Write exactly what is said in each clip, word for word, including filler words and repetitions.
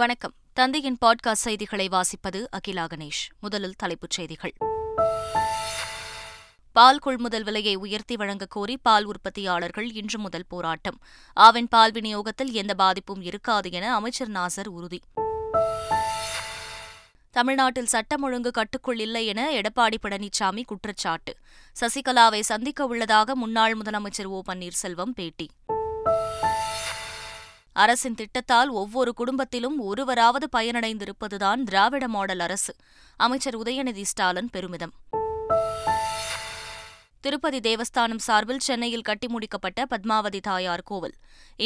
வணக்கம். தந்தையின் பாட்காஸ்ட் செய்திகளை வாசிப்பது அகிலா கணேஷ். முதலில் தலைப்புச் செய்திகள். பால் கொள்முதல் விலையை உயர்த்தி வழங்கக் கோரி பால் உற்பத்தியாளர்கள் இன்று முதல் போராட்டம். ஆவின் பால் விநியோகத்தில் எந்த பாதிப்பும் இருக்காது என அமைச்சர் நாசர் உறுதி. தமிழ்நாட்டில் சட்டம் ஒழுங்கு கட்டுக்குள் இல்லை என எடப்பாடி பழனிசாமி குற்றச்சாட்டு. சசிகலாவை சந்திக்க உள்ளதாக முன்னாள் முதலமைச்சர் ஓ பன்னீர்செல்வம் பேட்டி. அரசின் திட்டத்தால் ஒவ்வொரு குடும்பத்திலும் ஒருவராவது பயனடைந்திருப்பதுதான் திராவிட மாடல் அரசு. அமைச்சர் உதயநிதி ஸ்டாலின் பெருமிதம். திருப்பதி தேவஸ்தானம் சார்பில் சென்னையில் கட்டி முடிக்கப்பட்ட பத்மாவதி தாயார் கோவில்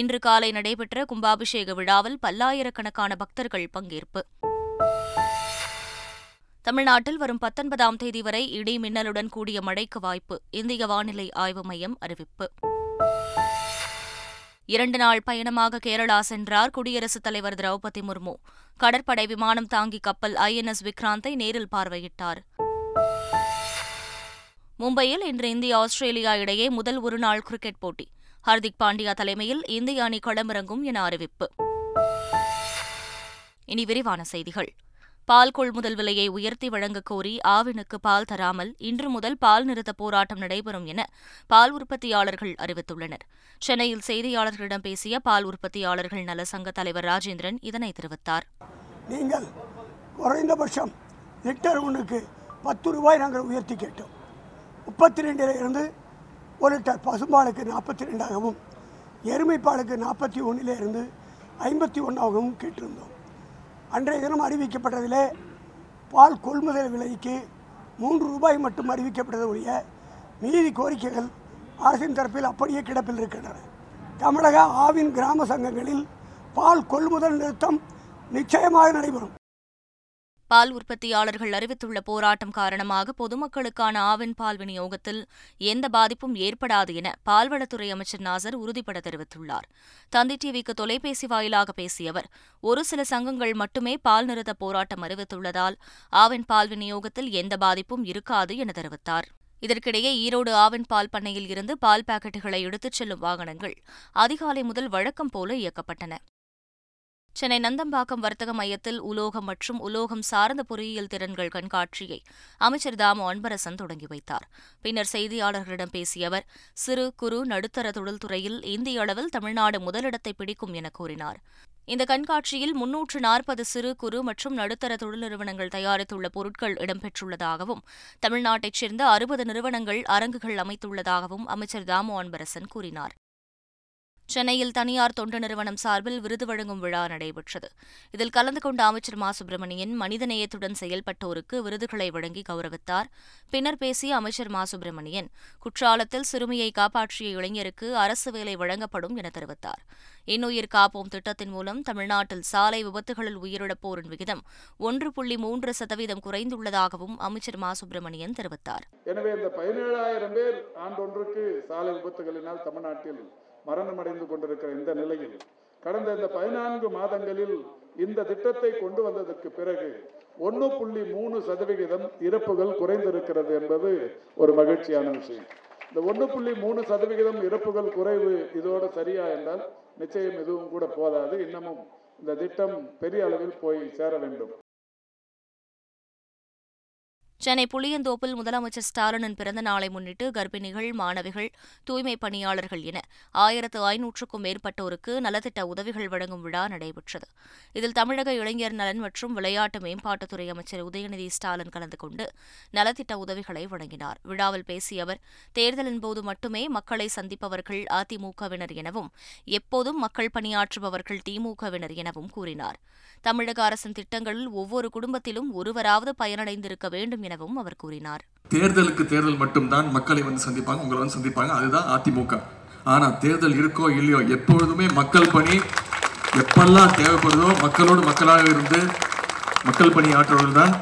இன்று காலை நடைபெற்ற கும்பாபிஷேக விழாவில் பல்லாயிரக்கணக்கான பக்தர்கள் பங்கேற்பு. தமிழ்நாட்டில் வரும் பத்தொன்பதாம் தேதி வரை இடி மின்னலுடன் கூடிய மழைக்கு வாய்ப்பு. இந்திய வானிலை ஆய்வு மையம் அறிவிப்பு. இரண்டு நாள் பயணமாக கேரளா சென்றார் குடியரசுத் தலைவர் திரௌபதி முர்மு. கடற்படை விமானம் தாங்கி கப்பல் ஐ என் எஸ் விக்ராந்தை நேரில் பார்வையிட்டார். மும்பையில் இன்று இந்தியா ஆஸ்திரேலியா இடையே முதல் ஒருநாள் கிரிக்கெட் போட்டி. ஹார்திக் பாண்டியா தலைமையில் இந்திய அணி களமிறங்கும் என அறிவிப்பு. இனி விரிவான செய்திகள். பால் கொள்முதல் விலையை உயர்த்தி வழங்கக் கோரி ஆவினுக்கு பால் தராமல் இன்று முதல் பால் நிறுத்த போராட்டம் நடைபெறும் என பால் உற்பத்தியாளர்கள் அறிவித்துள்ளனர். சென்னையில் செய்தியாளர்களிடம் பேசிய பால் உற்பத்தியாளர்கள் நல சங்க தலைவர் ராஜேந்திரன் இதனை தெரிவித்தார். நீங்கள் குறைந்தபட்சம் லிட்டர் ஒன்றுக்கு பத்து ரூபாய் நாங்கள் உயர்த்தி கேட்டோம். முப்பத்தி ரெண்டிலிருந்து ஒரு லிட்டர் பசும்பாலுக்கு நாற்பத்தி ரெண்டாகவும் எருமைப்பாலுக்கு நாற்பத்தி ஒன்றிலிருந்து ஐம்பத்தி ஒன்றாகவும் கேட்டிருந்தோம். அன்றைய தினம் அறிவிக்கப்பட்டதிலே பால் கொள்முதல் விலைக்கு மூன்று ரூபாய் மட்டும் அறிவிக்கப்பட்டது ஒழிய மீதி கோரிக்கைகள் அரசின் தரப்பில் அப்படியே கிடப்பில் இருக்கின்றன. தமிழக ஆவின் கிராம சங்கங்களில் பால் கொள்முதல் நிறுத்தம் நிச்சயமாக நடைபெறும். பால் உற்பத்தியாளர்கள் அறிவித்துள்ள போராட்டம் காரணமாக பொதுமக்களுக்கான ஆவின் பால் விநியோகத்தில் எந்த பாதிப்பும் ஏற்படாது என பால்வளத்துறை அமைச்சர் நாசர் உறுதிபட தெரிவித்துள்ளார். தந்தி டிவிக்கு தொலைபேசி வாயிலாக பேசிய அவர், ஒரு சில சங்கங்கள் மட்டுமே பால் நிறுத்த போராட்டம் அறிவித்துள்ளதால் ஆவின் பால் விநியோகத்தில் எந்த பாதிப்பும் இருக்காது என தெரிவித்தார். இதற்கிடையே ஈரோடு ஆவின் பால் பண்ணையில் இருந்து பால் பாக்கெட்டுகளை எடுத்துச் செல்லும் வாகனங்கள் அதிகாலை முதல் வழக்கம் போல இயக்கப்பட்டன. சென்னை நந்தம்பாக்கம் வர்த்தக மையத்தில் உலோகம் மற்றும் உலோகம் சார்ந்த பொறியியல் திறன்கள் கண்காட்சியை அமைச்சர் தாமோ அன்பரசன் தொடங்கி வைத்தார். பின்னர் செய்தியாளர்களிடம் பேசிய அவர், சிறு குறு நடுத்தர தொழில்துறையில் இந்திய அளவில் தமிழ்நாடு முதலிடத்தை பிடிக்கும் என கூறினார். இந்த கண்காட்சியில் முன்னூற்று நாற்பது சிறு குறு மற்றும் நடுத்தர தொழில் நிறுவனங்கள் தயாரித்துள்ள பொருட்கள் இடம்பெற்றுள்ளதாகவும் தமிழ்நாட்டைச் சேர்ந்த அறுபது நிறுவனங்கள் அரங்குகள் அமைத்துள்ளதாகவும் அமைச்சர் தாமோ அன்பரசன் கூறினார். சென்னையில் தனியார் தொண்டு நிறுவனம் சார்பில் விருது வழங்கும் விழா நடைபெற்றது. இதில் கலந்து கொண்ட அமைச்சர் மா சுப்பிரமணியன் மனிதநேயத்துடன் செயல்பட்டோருக்கு விருதுகளை வழங்கி கௌரவித்தார். பின்னர் பேசிய அமைச்சர் மா சுப்பிரமணியன், குற்றாலத்தில் சிறுமியை காப்பாற்றிய இளைஞருக்கு அரசு வேலை வழங்கப்படும் என தெரிவித்தார். இன்னுயிர் காப்போம் திட்டத்தின் மூலம் தமிழ்நாட்டில் சாலை விபத்துகளில் உயிரிழப்போரின் விகிதம் ஒன்று புள்ளி மூன்று சதவீதம் குறைந்துள்ளதாகவும் அமைச்சர் மா சுப்பிரமணியன் தெரிவித்தார். எனவே இந்த பதினேழாயிரம் பேர் ஆண்டொன்றுக்கு சாலை விபத்துகளினால் தமிழ்நாட்டில் மரணமடைந்து கொண்டிருக்கிற இந்த நிலையில் கடந்த இந்த பதினான்கு மாதங்களில் இந்த திட்டத்தை கொண்டு வந்ததற்கு பிறகு ஒன்று புள்ளி மூணு சதவிகிதம் இறப்புகள் குறைந்திருக்கிறது என்பது ஒரு மகிழ்ச்சியான விஷயம். இந்த ஒன்று புள்ளி மூணு சதவிகிதம் இறப்புகள் குறைவு இதோடு சரியா என்றால் நிச்சயம் எதுவும் கூட போதாது. இன்னமும் இந்த திட்டம் பெரிய அளவில் போய் சேர வேண்டும். சென்னை புளியந்தோப்பில் முதலமைச்சர் ஸ்டாலினின் பிறந்த நாளை முன்னிட்டு கர்ப்பிணிகள், மாணவிகள், தூய்மைப் பணியாளர்கள் என ஆயிரத்து ஐநூற்றுக்கும் மேற்பட்டோருக்கு நலத்திட்ட உதவிகள் வழங்கும் விழா நடைபெற்றது. இதில் தமிழக இளைஞர் நலன் மற்றும் விளையாட்டு மேம்பாட்டுத்துறை அமைச்சர் உதயநிதி ஸ்டாலின் கலந்து கொண்டு நலத்திட்ட உதவிகளை வழங்கினார். விழாவில் பேசிய அவர், தேர்தலின் போது மட்டுமே மக்களை சந்திப்பவர்கள் அதிமுகவினர் எனவும், எப்போதும் மக்கள் பணியாற்றுபவர்கள் திமுகவினர் எனவும் கூறினார். தமிழக அரசின் திட்டங்களில் ஒவ்வொரு குடும்பத்திலும் ஒருவராவது பயனடைந்திருக்க வேண்டும் எனவும் அவர் கூறினார். தேர்தலுக்கு தேர்தல் மட்டும்தான் மக்களை வந்து சந்திப்பாங்க, உங்களை வந்து சந்திப்பாங்க, அதுதான் அதிமுக. ஆனா தேர்தல் இருக்கோ இல்லையோ எப்பொழுதுமே மக்கள் பணி எப்பெல்லாம் தேவைப்படுதோ மக்களோடு மக்களாக இருந்து மக்கள் பணி ஆற்றவர்கள் தான்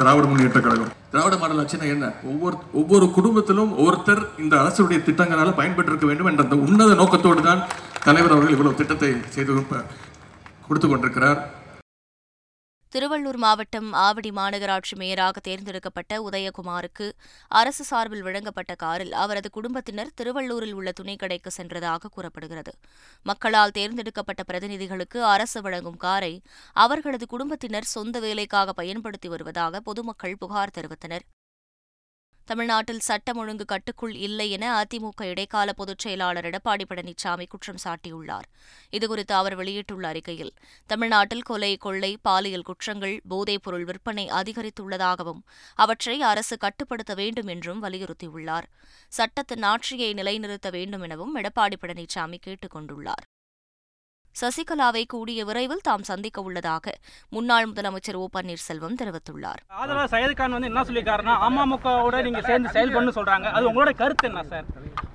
திராவிட முன்னேற்ற கழகம். திராவிட மாடல் ஆட்சினா என்ன? ஒவ்வொரு ஒவ்வொரு குடும்பத்திலும் ஒருத்தர் இந்த அரசுடைய திட்டங்களால பயன்பெற்றிருக்க வேண்டும் என்ற அந்த உன்னத நோக்கத்தோடு தான் தலைவர் அவர்கள் இவ்வளவு திட்டத்தை செய்து கொடுத்து கொண்டிருக்கிறார். திருவள்ளூர் மாவட்டம் ஆவடி மாநகராட்சி மேயராக தேர்ந்தெடுக்கப்பட்ட உதயகுமாருக்கு அரசு சார்பில் வழங்கப்பட்ட காரில் அவரது குடும்பத்தினர் திருவள்ளூரில் உள்ள துணிக்கடைக்கு சென்றதாக கூறப்படுகிறது. மக்களால் தேர்ந்தெடுக்கப்பட்ட பிரதிநிதிகளுக்கு அரசு வழங்கும் காரை அவர்களது குடும்பத்தினர் சொந்த வேலைக்காக பயன்படுத்தி வருவதாக பொதுமக்கள் புகார் தெரிவித்தனர். தமிழ்நாட்டில் சட்டம் ஒழுங்கு கட்டுக்குள் இல்லை என அதிமுக இடைக்கால பொதுச் செயலாளர் எடப்பாடி பழனிசாமி குற்றம் சாட்டியுள்ளார். இதுகுறித்து அவர் வெளியிட்டுள்ள அறிக்கையில், தமிழ்நாட்டில் கொலை, கொள்ளை, பாலியல் குற்றங்கள், போதைப்பொருள் விற்பனை அதிகரித்துள்ளதாகவும் அவற்றை அரசு கட்டுப்படுத்த வேண்டும் என்றும் வலியுறுத்தியுள்ளார். சட்டத்தின் ஆட்சியை நிலைநிறுத்த வேண்டும் எனவும் எடப்பாடி பழனிசாமி கேட்டுக் கொண்டுள்ளார். சசிகலாவை கூடிய விரைவில் தாம் சந்திக்க உள்ளதாக முன்னாள் முதலமைச்சர் ஓ பன்னீர்செல்வம் தெரிவித்துள்ளார். ஆதலால் சையத்கான் வந்து என்ன சொல்லியிருக்காருன்னா, அமமுகவோட நீங்க சேர்ந்து செயல்படணும்னு சொல்றாங்க. அது உங்களோட கருத்து என்ன சார்?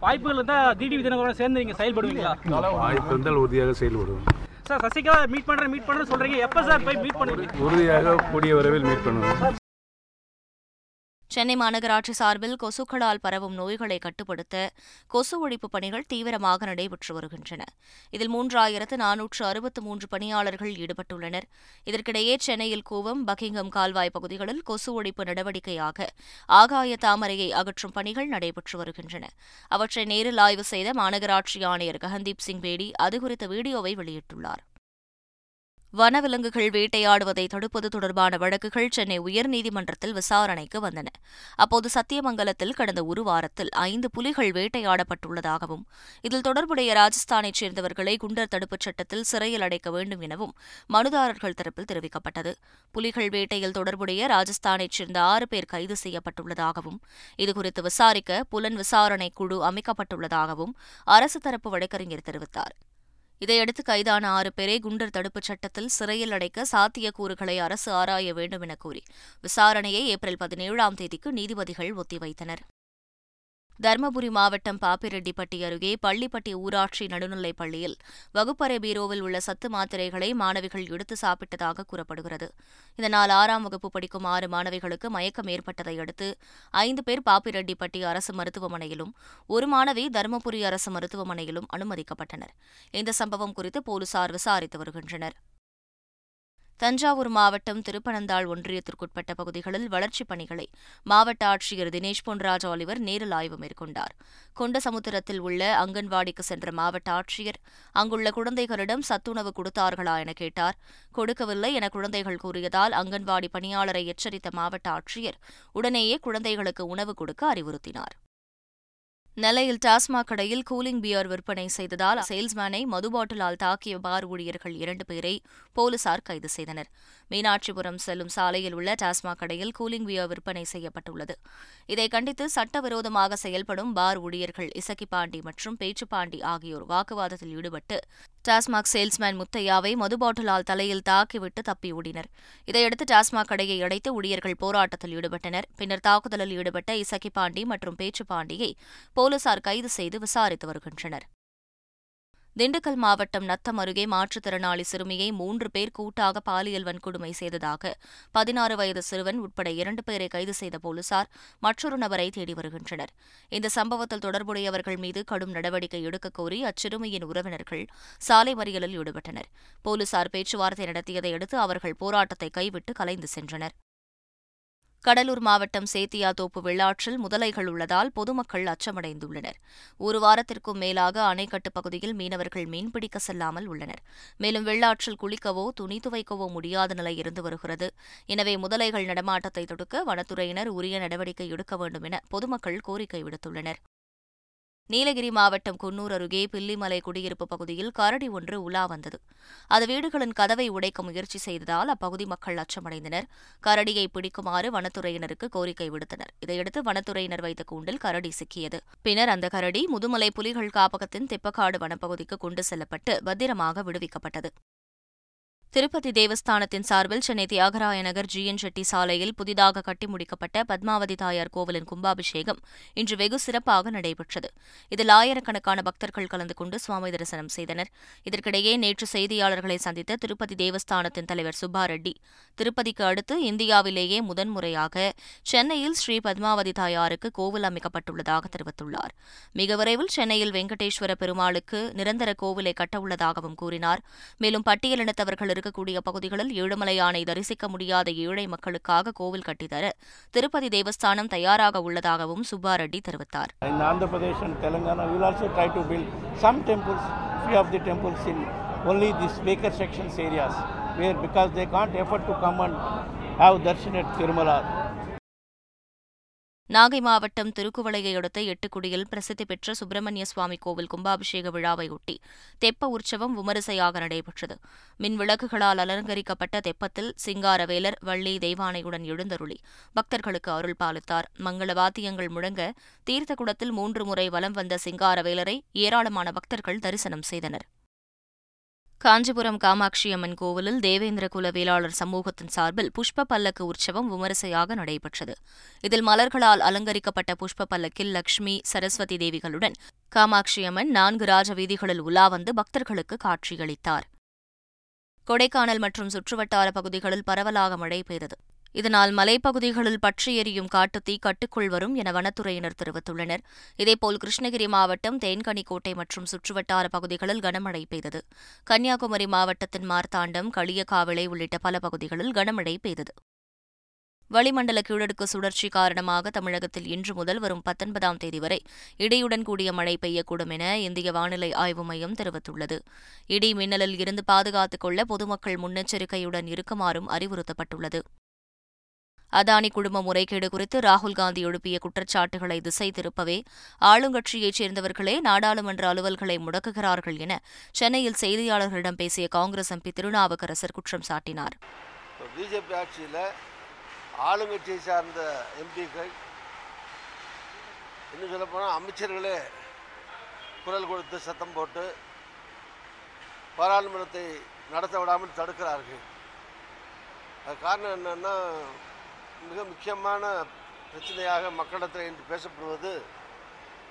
வாய்ப்புகள் இருந்தால் டிடிவி தினகரனோட சேர்ந்து நீங்க செயல்படுவீங்களா? வாய்ப்பு இருந்தால் உறுதியாக செயல்படுவோம் சார். சசிகலா மீட் பண்ற மீட் பண்ற சொல்றீங்க, எப்ப சார் போய் மீட் பண்ணுவீங்க? உறுதியாக கூடிய விரைவில் மீட் பண்ணுவோம். சென்னை மாநகராட்சி சார்பில் கொசுக்களால் பரவும் நோய்களை கட்டுப்படுத்த கொசு ஒழிப்பு பணிகள் தீவிரமாக நடைபெற்று வருகின்றன. இதில் மூன்றாயிரத்து நானூற்று அறுபத்து மூன்று பணியாளர்கள் ஈடுபட்டுள்ளனர். இதற்கிடையே சென்னையில் கூவம், பக்கிங்ஹாம் கால்வாய் பகுதிகளில் கொசு ஒழிப்பு நடவடிக்கையாக ஆகாய தாமரையை அகற்றும் பணிகள் நடைபெற்று வருகின்றன. அவற்றை நேரில் ஆய்வு செய்த மாநகராட்சி ஆணையர் ககன்தீப் சிங் பேடி அதுகுறித்த வீடியோவை வெளியிட்டுள்ளார். வனவிலங்குகள் வேட்டையாடுவதை தடுப்பது தொடர்பான வழக்குகள் சென்னை உயர்நீதிமன்றத்தில் விசாரணைக்கு வந்தன. அப்போது சத்தியமங்கலத்தில் கடந்த ஒரு வாரத்தில் ஐந்து புலிகள் வேட்டையாடப்பட்டுள்ளதாகவும் இதில் தொடர்புடைய ராஜஸ்தானைச் சேர்ந்தவர்களை குண்டர் தடுப்புச் சட்டத்தில் சிறையில் அடைக்க வேண்டும் எனவும் மனுதாரர்கள் தரப்பில் தெரிவிக்கப்பட்டது. புலிகள் வேட்டையில் தொடர்புடைய ராஜஸ்தானைச் சேர்ந்த ஆறு பேர் கைது செய்யப்பட்டுள்ளதாகவும் இதுகுறித்து விசாரிக்க புலன் விசாரணை குழு அமைக்கப்பட்டுள்ளதாகவும் அரசு தரப்பு வழக்கறிஞர் தெரிவித்தார். இதையடுத்து கைதான ஆறு பேரை குண்டர் தடுப்புச் சட்டத்தில் சிறையில் அடைக்க சாத்தியக்கூறுகளை அரசு ஆராய வேண்டும் என கூறி விசாரணையை ஏப்ரல் பதினேழாம் தேதிக்கு நீதிபதிகள் ஒத்திவைத்தனர். தருமபுரி மாவட்டம் பாப்பிரெட்டிப்பட்டி அருகே பள்ளிப்பட்டி ஊராட்சி நடுநிலைப் பள்ளியில் வகுப்பறை பீரோவில் உள்ள சத்து மாத்திரைகளை மாணவிகள் எடுத்து சாப்பிட்டதாக கூறப்படுகிறது. இதனால் ஆறாம் வகுப்பு படிக்கும் ஆறு மாணவிகளுக்கு மயக்கம் ஏற்பட்டதை அடுத்து ஐந்து பேர் பாப்பிரெட்டிப்பட்டி அரசு மருத்துவமனையிலும் ஒரு மாணவி தருமபுரி அரசு மருத்துவமனையிலும் அனுமதிக்கப்பட்டனர். இந்த சம்பவம் குறித்து போலீசார் விசாரித்து வருகின்றனர். தஞ்சாவூர் மாவட்டம் திருப்பனந்தாள் ஒன்றியத்திற்குட்பட்ட பகுதிகளில் வளர்ச்சிப் பணிகளை மாவட்ட ஆட்சியர் தினேஷ் பொன்ராஜ் ஆலிவர் நேரில் ஆய்வு மேற்கொண்டார். கொண்டசமுத்திரத்தில் உள்ள அங்கன்வாடிக்கு சென்ற மாவட்ட ஆட்சியர் அங்குள்ள குழந்தைகளிடம் சத்துணவு கொடுத்தார்களா என கேட்டார். கொடுக்கவில்லை என குழந்தைகள் கூறியதால் அங்கன்வாடி பணியாளரை எச்சரித்த மாவட்ட ஆட்சியர் உடனேயே குழந்தைகளுக்கு உணவு கொடுக்க அறிவுறுத்தினார். நெல்லையில் டாஸ்மாக் கடையில் கூலிங் பியர் விற்பனை செய்ததால் சேல்ஸ்மேனை மது பாட்டிலால் தாக்கிய பார் ஊழியர்கள் இரண்டு பேரை போலீசார் கைது செய்தனர். மீனாட்சிபுரம் செல்லும் சாலையில் உள்ள டாஸ்மாக் கடையில் கூலிங் பியர் விற்பனை செய்யப்பட்டுள்ளது. இதை கண்டித்து சட்டவிரோதமாக செயல்படும் பார் ஊழியர்கள் இசக்கிபாண்டி மற்றும் பேச்சுப்பாண்டி ஆகியோர் வாக்குவாதத்தில் ஈடுபட்டு டாஸ்மாக் சேல்ஸ்மேன் முத்தையாவை மது பாட்டிலால் தலையில் தாக்கிவிட்டு தப்பி ஓடினர். இதையடுத்து டாஸ்மாக் கடையை அடைத்து ஊழியர்கள் போராட்டத்தில் ஈடுபட்டனர். பின்னர் தாக்குதலில் ஈடுபட்ட இசக்கிபாண்டி மற்றும் பேச்சுப்பாண்டியை போலீசார் கைது செய்து விசாரித்து வருகின்றனர். திண்டுக்கல் மாவட்டம் நத்தம் அருகே மாற்றுத்திறனாளி சிறுமியை மூன்று பேர் கூட்டாக பாலியல் வன்கொடுமை செய்ததாக பதினாறு வயது சிறுவன் உட்பட இரண்டு பேரை கைது செய்த போலீசார் மற்றொரு நபரை தேடி வருகின்றனர். இந்த சம்பவத்தில் தொடர்புடையவர்கள் மீது கடும் நடவடிக்கை எடுக்கக் கோரி அச்சிறுமியின் உறவினர்கள் சாலை மறியலில் ஈடுபட்டனர். போலீசார் பேச்சுவார்த்தை நடத்தியதை அடுத்து அவர்கள் போராட்டத்தை கைவிட்டு கலைந்து சென்றனர். கடலூர் மாவட்டம் சேத்தியாத்தோப்பு வெள்ளாற்றில் முதலைகள் உள்ளதால் பொதுமக்கள் அச்சமடைந்துள்ளனர். ஒரு வாரத்திற்கும் மேலாக அணைக்கட்டு பகுதியில் மீனவர்கள் மீன்பிடிக்க செல்லாமல் உள்ளனர். மேலும் வெள்ளாற்றில் குளிக்கவோ துணி துவைக்கவோ முடியாத நிலை இருந்து வருகிறது. எனவே முதலைகள் நடமாட்டத்தை தடுக்க வனத்துறையினர் உரிய நடவடிக்கை எடுக்க வேண்டும் என பொதுமக்கள் கோரிக்கை விடுத்துள்ளனர். நீலகிரி மாவட்டம் குன்னூர் அருகே பில்லிமலை குடியிருப்பு பகுதியில் கரடி ஒன்று உலா வந்தது. அது வீடுகளின் கதவை உடைக்க முயற்சி செய்ததால் அப்பகுதி மக்கள் அச்சமடைந்தனர். கரடியை பிடிக்குமாறு வனத்துறையினருக்கு கோரிக்கை விடுத்தனர். இதையடுத்து வனத்துறையினர் வைத்த கூண்டில் கரடி சிக்கியது. பின்னர் அந்த கரடி முதுமலை புலிகள் காப்பகத்தின் தெப்பக்காடு வனப்பகுதிக்கு கொண்டு செல்லப்பட்டு பத்திரமாக விடுவிக்கப்பட்டது. திருப்பதி தேவஸ்தானத்தின் சார்பில் சென்னை தியாகராய நகர் ஜி என் செட்டி சாலையில் புதிதாக கட்டி முடிக்கப்பட்ட பத்மாவதி தாயார் கோவிலின் கும்பாபிஷேகம் இன்று வெகு சிறப்பாக நடைபெற்றது. இதில் ஆயிரக்கணக்கான பக்தர்கள் கலந்து கொண்டு சுவாமி தரிசனம் செய்தனர். இதற்கிடையே நேற்று செய்தியாளர்களை சந்தித்த திருப்பதி தேவஸ்தானத்தின் தலைவர் சுப்பா ரெட்டி, திருப்பதிக்கு அடுத்து இந்தியாவிலேயே முதன்முறையாக சென்னையில் ஸ்ரீ பத்மாவதி தாயாருக்கு கோவில் அமைக்கப்பட்டுள்ளதாக தெரிவித்துள்ளார். மிக விரைவில் சென்னையில் வெங்கடேஸ்வர பெருமாளுக்கு நிரந்தர கோவிலை கட்டவுள்ளதாகவும் கூறினார். மேலும் பட்டியலினத்தவர்களுக்கு இருக்கக்கூடிய பகுதிகளில் ஏழுமலை யானை தரிசிக்க முடியாத ஏழை மக்களுக்காக கோவில் கட்டித்தர திருப்பதி தேவஸ்தானம் தயாராக உள்ளதாகவும் சுப்பா ரெட்டி தெரிவித்தார். நாகை மாவட்டம் திருக்குவளையை அடுத்த எட்டுக்குடியில் பிரசித்தி பெற்ற சுப்பிரமணிய சுவாமி கோவில் கும்பாபிஷேக விழாவையொட்டி தெப்ப உற்சவம் விமரிசையாக நடைபெற்றது. மின்விளக்குகளால் அலங்கரிக்கப்பட்ட தெப்பத்தில் சிங்காரவேலர் வள்ளி தெய்வானையுடன் எழுந்தருளி பக்தர்களுக்கு அருள் பாலித்தார். மங்கள வாத்தியங்கள் முழங்க தீர்த்த குடத்தில் மூன்று முறை வலம் வந்த சிங்காரவேலரை ஏராளமான பக்தர்கள் தரிசனம் செய்தனர். காஞ்சிபுரம் காமாட்சி அம்மன் கோவிலில் தேவேந்திர குல வேளாளர் சமூகத்தின் சார்பில் புஷ்ப பல்லக்கு உற்சவம் விமரிசையாக நடைபெற்றது. இதில் மலர்களால் அலங்கரிக்கப்பட்ட புஷ்ப பல்லக்கில் லட்சுமி சரஸ்வதி தேவிகளுடன் காமாட்சி அம்மன் நான்கு ராஜ வீதிகளில் உலா வந்து பக்தர்களுக்கு காட்சியளித்தார். கொடைக்கானல் மற்றும் சுற்றுவட்டார பகுதிகளில் பரவலாக மழை பெய்தது. இதனால் மலைப்பகுதிகளில் பற்றி எரியும் காட்டுத்தீ கட்டுக்குள் வரும் என வனத்துறையினர் தெரிவித்துள்ளனர். இதேபோல் கிருஷ்ணகிரி மாவட்டம் தேன்கனிக்கோட்டை மற்றும் சுற்றுவட்டார பகுதிகளில் கனமழை பெய்தது. கன்னியாகுமரி மாவட்டத்தின் மார்த்தாண்டம், களியக்காவிளை உள்ளிட்ட பல பகுதிகளில் கனமழை பெய்தது. வளிமண்டல கீழடுக்கு சுழற்சி காரணமாக தமிழகத்தில் இன்று முதல் வரும் பத்தொன்பதாம் தேதி வரை இடியுடன் கூடிய மழை பெய்யக்கூடும் என இந்திய வானிலை ஆய்வு மையம் தெரிவித்துள்ளது. இடி மின்னலில் இருந்து பாதுகாத்துக் கொள்ள பொதுமக்கள் முன்னெச்சரிக்கையுடன் இருக்குமாறும் அறிவுறுத்தப்பட்டுள்ளது. அதானி குழும முறைகேடு குறித்து ராகுல் காந்தி எழுப்பிய குற்றச்சாட்டுகளை திசை திருப்பவே ஆளுங்கட்சியைச் சேர்ந்தவர்களே நாடாளுமன்ற அலுவல்களை முடக்குகிறார்கள் என சென்னையில் செய்தியாளர்களிடம் பேசிய காங்கிரஸ் எம்பி திருநாவுக்கரசர் குற்றம் சாட்டினார். பிஜேபி ஆட்சியில் ஆளுங்கட்சியை சார்ந்த எம்பிக்கள், இன்னும் சொல்லப்போனால் அமைச்சர்களே குரல் கொடுத்து சத்தம் போட்டு பாராளுமன்றத்தை நடத்த விடாமல் தடுக்கிறார்கள். அது காரணம் என்னன்னா, மிக முக்கியமான பிரச்சனையாக மக்களிடத்தில் இன்று பேசப்படுவது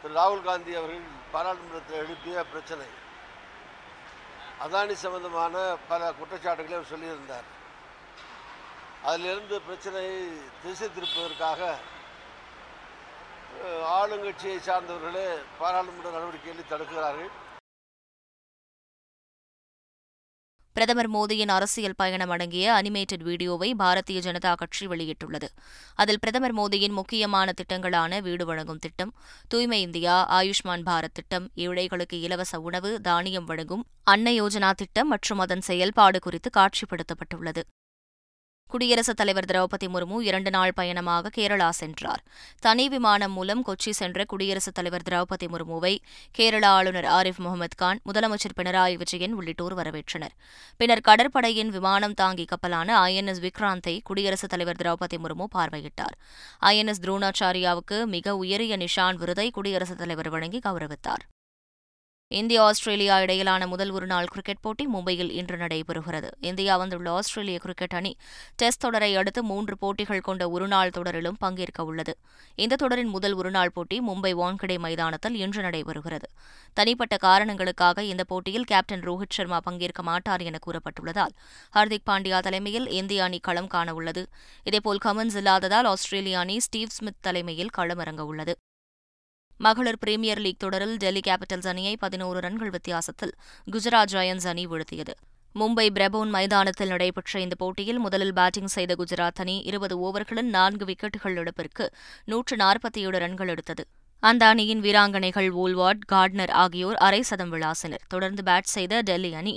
திரு ராகுல் காந்தி அவர்கள் பாராளுமன்றத்தில் எழுப்பிய பிரச்சனை. அதானி சம்பந்தமான பல குற்றச்சாட்டுகளை அவர் சொல்லியிருந்தார். அதிலிருந்து பிரச்சனையை திசை திருப்பதற்காக ஆளுங்கட்சியை சார்ந்தவர்களே பாராளுமன்ற நடவடிக்கைகளை தடுக்கிறார்கள். பிரதமர் மோடியின் அரசியல் பயணம் அடங்கிய அனிமேட்டட் வீடியோவை பாரதிய ஜனதா கட்சி வெளியிட்டுள்ளது. அதில் பிரதமர் மோடியின் முக்கியமான திட்டங்களான வீடு வழங்கும் திட்டம், தூய்மை இந்தியா, ஆயுஷ்மான் பாரத் திட்டம், ஏழைகளுக்கு இலவச உணவு தானியம் வழங்கும் அன்ன யோஜனா திட்டம் மற்றும் அதன் செயல்பாடு குறித்து காட்சிப்படுத்தப்பட்டுள்ளது. குடியரசுத் தலைவர் திரௌபதி முர்மு இரண்டு நாள் பயணமாக கேரளா சென்றார். தனி விமானம் மூலம் கொச்சி சென்ற குடியரசுத் தலைவர் திரௌபதி முர்முவை கேரளா ஆளுநர் ஆரிஃப் முகமது கான், முதலமைச்சர் பினராயி விஜயன் உள்ளிட்டோர் வரவேற்றனர். பின்னர் கடற்படையின் விமானம் தாங்கி கப்பலான ஐ என் எஸ் விக்ராந்தை குடியரசுத் தலைவர் திரௌபதி முர்மு பார்வையிட்டார். ஐ என் எஸ் துரோணாச்சாரியாவுக்கு மிக உயரிய நிஷான் விருதை குடியரசுத் தலைவர் வழங்கி கௌரவித்தார். இந்தியா ஆஸ்திரேலியா இடையிலான முதல் ஒருநாள் கிரிக்கெட் போட்டி மும்பையில் இன்று நடைபெறுகிறது. இந்தியா வந்துள்ள ஆஸ்திரேலிய கிரிக்கெட் அணி டெஸ்ட் தொடரை அடுத்து மூன்று போட்டிகள் கொண்ட ஒருநாள் தொடரிலும் பங்கேற்க உள்ளது. இந்த தொடரின் முதல் ஒருநாள் போட்டி மும்பை வான்கடே மைதானத்தில் இன்று நடைபெறுகிறது. தனிப்பட்ட காரணங்களுக்காக இந்த போட்டியில் கேப்டன் ரோஹித் சர்மா பங்கேற்க மாட்டார் என கூறப்பட்டுள்ளதால் ஹார்திக் பாண்டியா தலைமையில் இந்திய அணி களம் காண உள்ளது. இதேபோல் கமன்ஸ் இல்லாததால் ஆஸ்திரேலிய அணி ஸ்டீவ் ஸ்மித் தலைமையில் களமிறங்க உள்ளது. மகளிர் பிரீமியர் லீக் தொடரில் டெல்லி கேபிட்டல்ஸ் அணியை பதினோரு ரன்கள் வித்தியாசத்தில் குஜராத் ஜாயன்ஸ் அணி வீழ்த்தியது. மும்பை பிரபோன் மைதானத்தில் நடைபெற்ற இந்த போட்டியில் முதலில் பேட்டிங் செய்த குஜராத் அணி இருபது ஓவர்களில் நான்கு விக்கெட்டுகள் இழப்பிற்கு நூற்று நாற்பத்தி ஏழு ரன்கள் எடுத்தது. அந்த அணியின் வீராங்கனைகள் வோல்வார்ட் கார்ட்னர் ஆகியோர் அரை சதம் விளாசினர். தொடர்ந்து பேட் செய்த டெல்லி அணி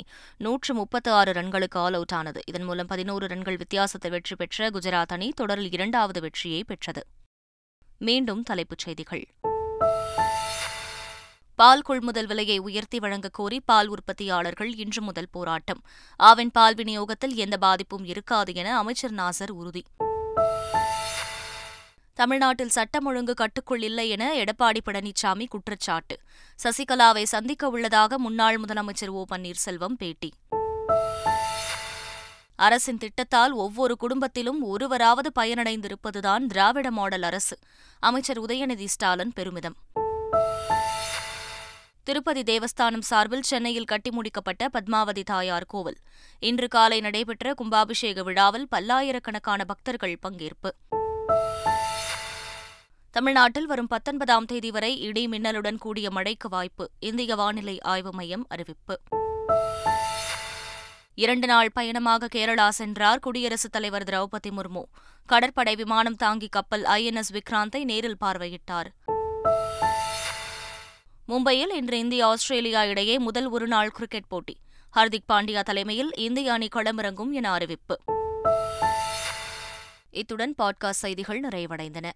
நூற்று முப்பத்து ஆறு ரன்களுக்கு ஆல் அவுட் ஆனது. இதன் மூலம் பதினோரு ரன்கள் வித்தியாசத்தில் வெற்றி பெற்ற குஜராத் அணி தொடரில் இரண்டாவது வெற்றியை பெற்றது. மீண்டும் தலைப்புச் செய்திகள். பால் கொள்முதல் விலையை உயர்த்தி வழங்கக் கோரி பால் உற்பத்தியாளர்கள் இன்று முதல் போராட்டம். ஆவின் பால் விநியோகத்தில் எந்த பாதிப்பும் இருக்காது என அமைச்சர் நாசர் உறுதி. தமிழ்நாட்டில் சட்டம் ஒழுங்கு கட்டுக்குள் இல்லை என எடப்பாடி பழனிசாமி குற்றச்சாட்டு. சசிகலாவை சந்திக்க உள்ளதாக முன்னாள் முதலமைச்சர் ஓ பன்னீர்செல்வம் பேட்டி. அரசின் திட்டத்தால் ஒவ்வொரு குடும்பத்திலும் ஒருவராவது பயனடைந்திருப்பதுதான் திராவிட மாடல் அரசு. அமைச்சர் உதயநிதி ஸ்டாலின் பெருமிதம். திருப்பதி தேவஸ்தானம் சார்பில் சென்னையில் கட்டி முடிக்கப்பட்ட பத்மாவதி தாயார் கோவில் இன்று காலை நடைபெற்ற கும்பாபிஷேக விழாவில் பல்லாயிரக்கணக்கான பக்தர்கள் பங்கேற்பு. தமிழ்நாட்டில் வரும் பத்தொன்பதாம் தேதி வரை இடி மின்னலுடன் கூடிய மழைக்கு வாய்ப்பு. இந்திய வானிலை ஆய்வு மையம் அறிவிப்பு. இரண்டு நாள் பயணமாக கேரளா சென்றார் குடியரசுத் தலைவர் திரௌபதி முர்மு. கடற்படை விமானம் தாங்கி கப்பல் ஐ என் எஸ் விக்ராந்தை நேரில் பார்வையிட்டார். மும்பையில் இன்று இந்தியா ஆஸ்திரேலியா இடையே முதல் ஒருநாள் கிரிக்கெட் போட்டி. ஹார்திக் பாண்டியா தலைமையில் இந்திய அணி களமிறங்கும் என அறிவிப்பு. இத்துடன் பாட்காஸ்ட் செய்திகள் நிறைவடைந்தன.